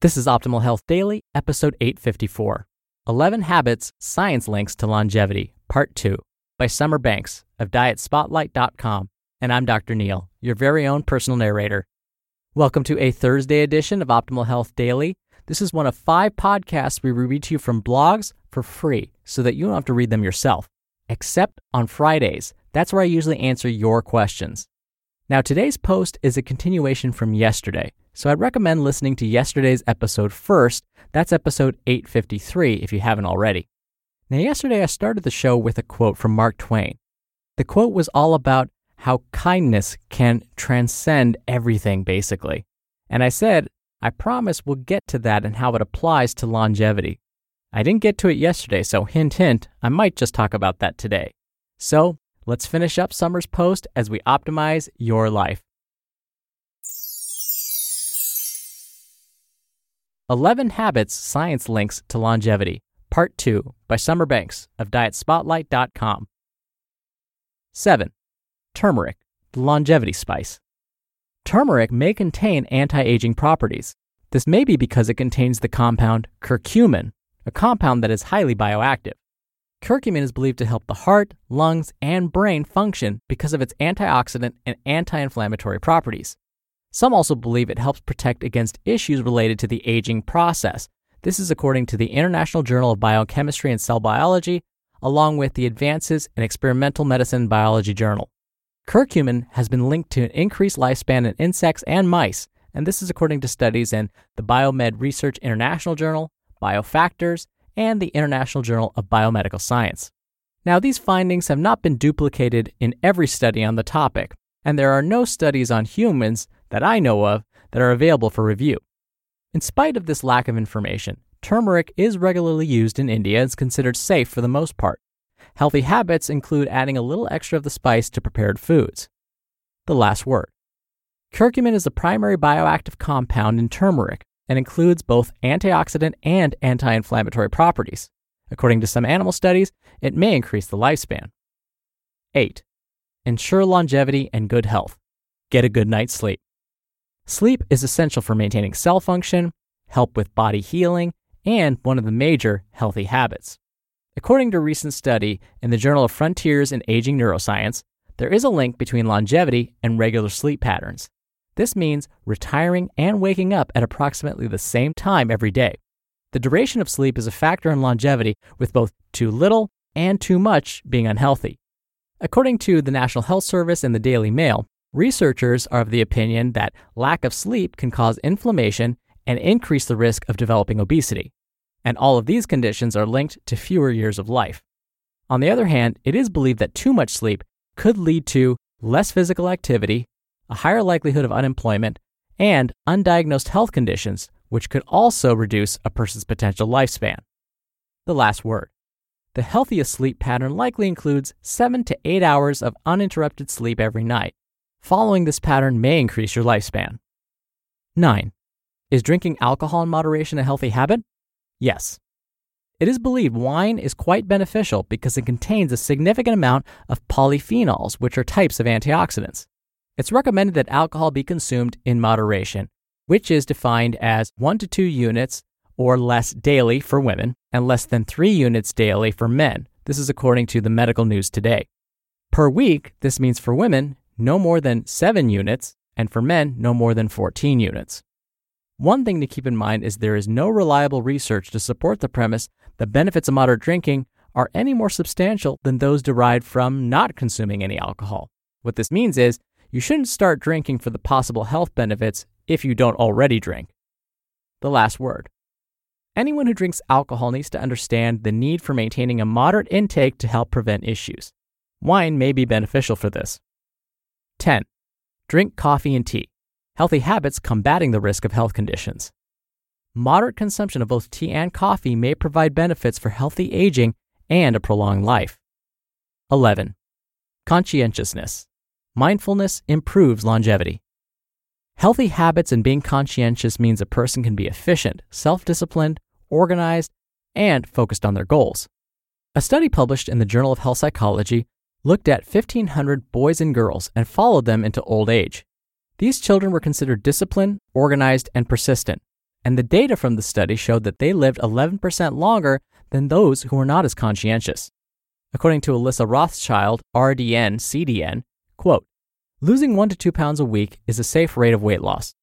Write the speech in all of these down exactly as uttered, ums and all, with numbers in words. This is Optimal Health Daily, episode eight fifty-four, eleven Habits Science Links to Longevity, Part two, by Summer Banks of diet spotlight dot com, and I'm Doctor Neil, your very own personal narrator. Welcome to a Thursday edition of Optimal Health Daily. This is one of five podcasts we read to you from blogs for free so that you don't have to read them yourself, except on Fridays. That's where I usually answer your questions. Now, today's post is a continuation from yesterday, so I'd recommend listening to yesterday's episode first. That's episode eight fifty-three if you haven't already. Now, yesterday I started the show with a quote from Mark Twain. The quote was all about how kindness can transcend everything, basically. And I said, I promise we'll get to that and how it applies to longevity. I didn't get to it yesterday, so hint, hint, I might just talk about that today. So, let's finish up Summer's post as we optimize your life. eleven Habits Science Links to Longevity, Part two, by Summer Banks of diet spotlight dot com. seven. Turmeric, the longevity spice. Turmeric may contain anti-aging properties. This may be because it contains the compound curcumin, a compound that is highly bioactive. Curcumin is believed to help the heart, lungs, and brain function because of its antioxidant and anti-inflammatory properties. Some also believe it helps protect against issues related to the aging process. This is according to the International Journal of Biochemistry and Cell Biology, along with the Advances in Experimental Medicine and Biology Journal. Curcumin has been linked to an increased lifespan in insects and mice, and this is according to studies in the Biomed Research International Journal, Biofactors, and the International Journal of Biomedical Science. Now, these findings have not been duplicated in every study on the topic, and there are no studies on humans that I know of that are available for review. In spite of this lack of information, turmeric is regularly used in India and is considered safe for the most part. Healthy habits include adding a little extra of the spice to prepared foods. The last word. Curcumin is the primary bioactive compound in turmeric, and includes both antioxidant and anti-inflammatory properties. According to some animal studies, it may increase the lifespan. eight. Ensure longevity and good health. Get a good night's sleep. Sleep is essential for maintaining cell function, help with body healing, and one of the major healthy habits. According to a recent study in the Journal of Frontiers in Aging Neuroscience, there is a link between longevity and regular sleep patterns. This means retiring and waking up at approximately the same time every day. The duration of sleep is a factor in longevity, with both too little and too much being unhealthy. According to the National Health Service and the Daily Mail, researchers are of the opinion that lack of sleep can cause inflammation and increase the risk of developing obesity. And all of these conditions are linked to fewer years of life. On the other hand, it is believed that too much sleep could lead to less physical activity, a higher likelihood of unemployment, and undiagnosed health conditions, which could also reduce a person's potential lifespan. The last word. The healthiest sleep pattern likely includes seven to eight hours of uninterrupted sleep every night. Following this pattern may increase your lifespan. nine. Is drinking alcohol in moderation a healthy habit? Yes. It is believed wine is quite beneficial because it contains a significant amount of polyphenols, which are types of antioxidants. It's recommended that alcohol be consumed in moderation, which is defined as one to two units or less daily for women and less than three units daily for men. This is according to the Medical News Today. Per week, this means for women, no more than seven units, and for men, no more than fourteen units. One thing to keep in mind is there is no reliable research to support the premise that benefits of moderate drinking are any more substantial than those derived from not consuming any alcohol. What this means is you shouldn't start drinking for the possible health benefits if you don't already drink. The last word. Anyone who drinks alcohol needs to understand the need for maintaining a moderate intake to help prevent issues. Wine may be beneficial for this. ten. Drink coffee and tea. Healthy habits combating the risk of health conditions. Moderate consumption of both tea and coffee may provide benefits for healthy aging and a prolonged life. eleven. Conscientiousness. Mindfulness improves longevity. Healthy habits and being conscientious means a person can be efficient, self-disciplined, organized, and focused on their goals. A study published in the Journal of Health Psychology looked at fifteen hundred boys and girls and followed them into old age. These children were considered disciplined, organized, and persistent, and the data from the study showed that they lived eleven percent longer than those who were not as conscientious. According to Alyssa Rothschild, R D N C D N, quote, losing one to two pounds a week is a safe rate of weight loss.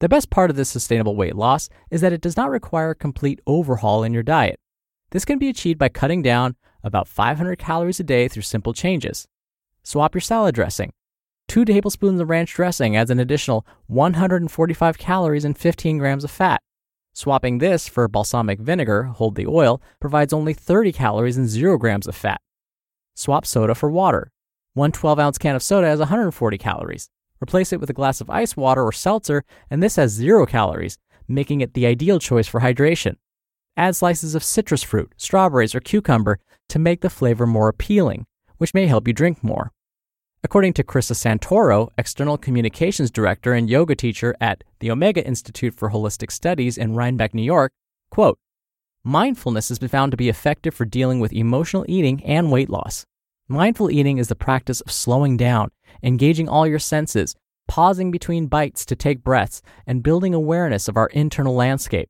The best part of this sustainable weight loss is that it does not require a complete overhaul in your diet. This can be achieved by cutting down about five hundred calories a day through simple changes. Swap your salad dressing. Two tablespoons of ranch dressing adds an additional one hundred forty-five calories and fifteen grams of fat. Swapping this for balsamic vinegar, hold the oil, provides only thirty calories and zero grams of fat. Swap soda for water. One twelve-ounce can of soda has one hundred forty calories. Replace it with a glass of ice water or seltzer, and this has zero calories, making it the ideal choice for hydration. Add slices of citrus fruit, strawberries, or cucumber to make the flavor more appealing, which may help you drink more. According to Krisa Santoro, External Communications Director and yoga teacher at the Omega Institute for Holistic Studies in Rhinebeck, New York, quote, mindfulness has been found to be effective for dealing with emotional eating and weight loss. Mindful eating is the practice of slowing down, engaging all your senses, pausing between bites to take breaths, and building awareness of our internal landscape.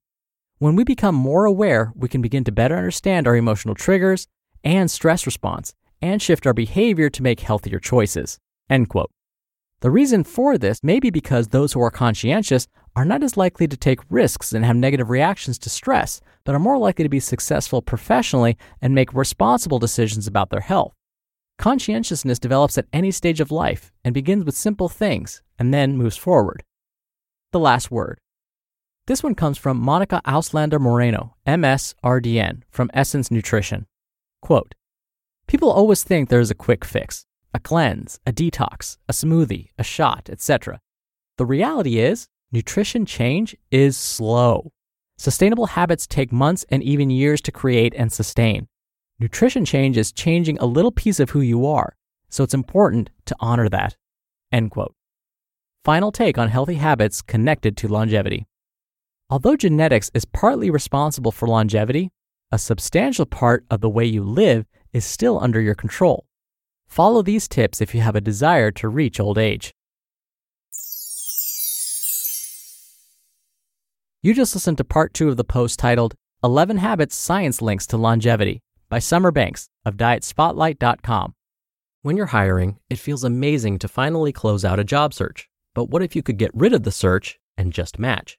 When we become more aware, we can begin to better understand our emotional triggers and stress response and shift our behavior to make healthier choices, end quote. The reason for this may be because those who are conscientious are not as likely to take risks and have negative reactions to stress, but are more likely to be successful professionally and make responsible decisions about their health. Conscientiousness develops at any stage of life and begins with simple things and then moves forward. The last word. This one comes from Monica Auslander Moreno, M S R D N, from Essence Nutrition. Quote, people always think there is a quick fix, a cleanse, a detox, a smoothie, a shot, et cetera. The reality is, nutrition change is slow. Sustainable habits take months and even years to create and sustain. Nutrition change is changing a little piece of who you are, so it's important to honor that, end quote. Final take on healthy habits connected to longevity. Although genetics is partly responsible for longevity, a substantial part of the way you live is still under your control. Follow these tips if you have a desire to reach old age. You just listened to part two of the post titled eleven Habits Science Links to Longevity by Summer Banks of diet spotlight dot com. When you're hiring, it feels amazing to finally close out a job search. But what if you could get rid of the search and just match?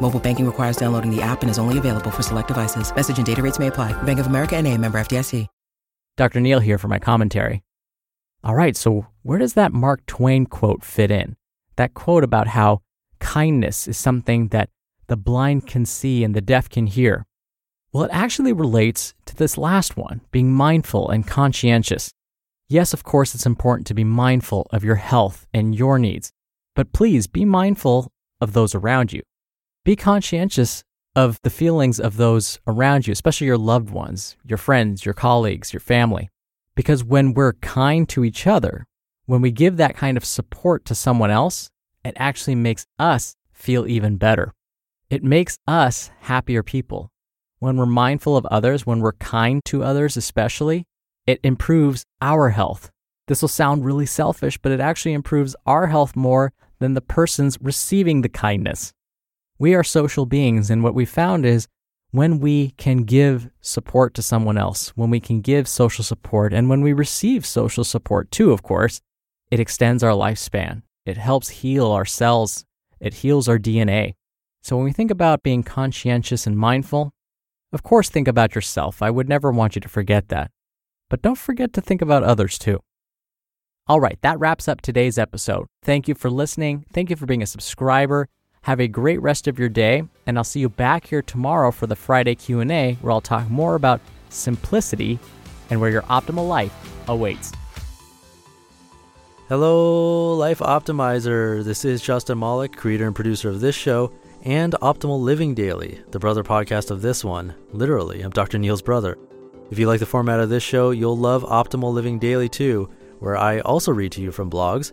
Mobile banking requires downloading the app and is only available for select devices. Message and data rates may apply. Bank of America N A, member F D I C. Doctor Neil here for my commentary. All right, so where does that Mark Twain quote fit in? That quote about how kindness is something that the blind can see and the deaf can hear. Well, it actually relates to this last one, being mindful and conscientious. Yes, of course, it's important to be mindful of your health and your needs, but please be mindful of those around you. Be conscientious of the feelings of those around you, especially your loved ones, your friends, your colleagues, your family. Because when we're kind to each other, when we give that kind of support to someone else, it actually makes us feel even better. It makes us happier people. When we're mindful of others, when we're kind to others especially, it improves our health. This will sound really selfish, but it actually improves our health more than the person's receiving the kindness. We are social beings, and what we found is when we can give support to someone else, when we can give social support, and when we receive social support too, of course, it extends our lifespan. It helps heal our cells. It heals our D N A. So when we think about being conscientious and mindful, of course, think about yourself. I would never want you to forget that. But don't forget to think about others too. All right, that wraps up today's episode. Thank you for listening. Thank you for being a subscriber. Have a great rest of your day, and I'll see you back here tomorrow for the Friday Q and A, where I'll talk more about simplicity and where your optimal life awaits. Hello, Life Optimizer. This is Justin Mollick, creator and producer of this show and Optimal Living Daily, the brother podcast of this one. Literally, I'm Doctor Neil's brother. If you like the format of this show, you'll love Optimal Living Daily too, where I also read to you from blogs,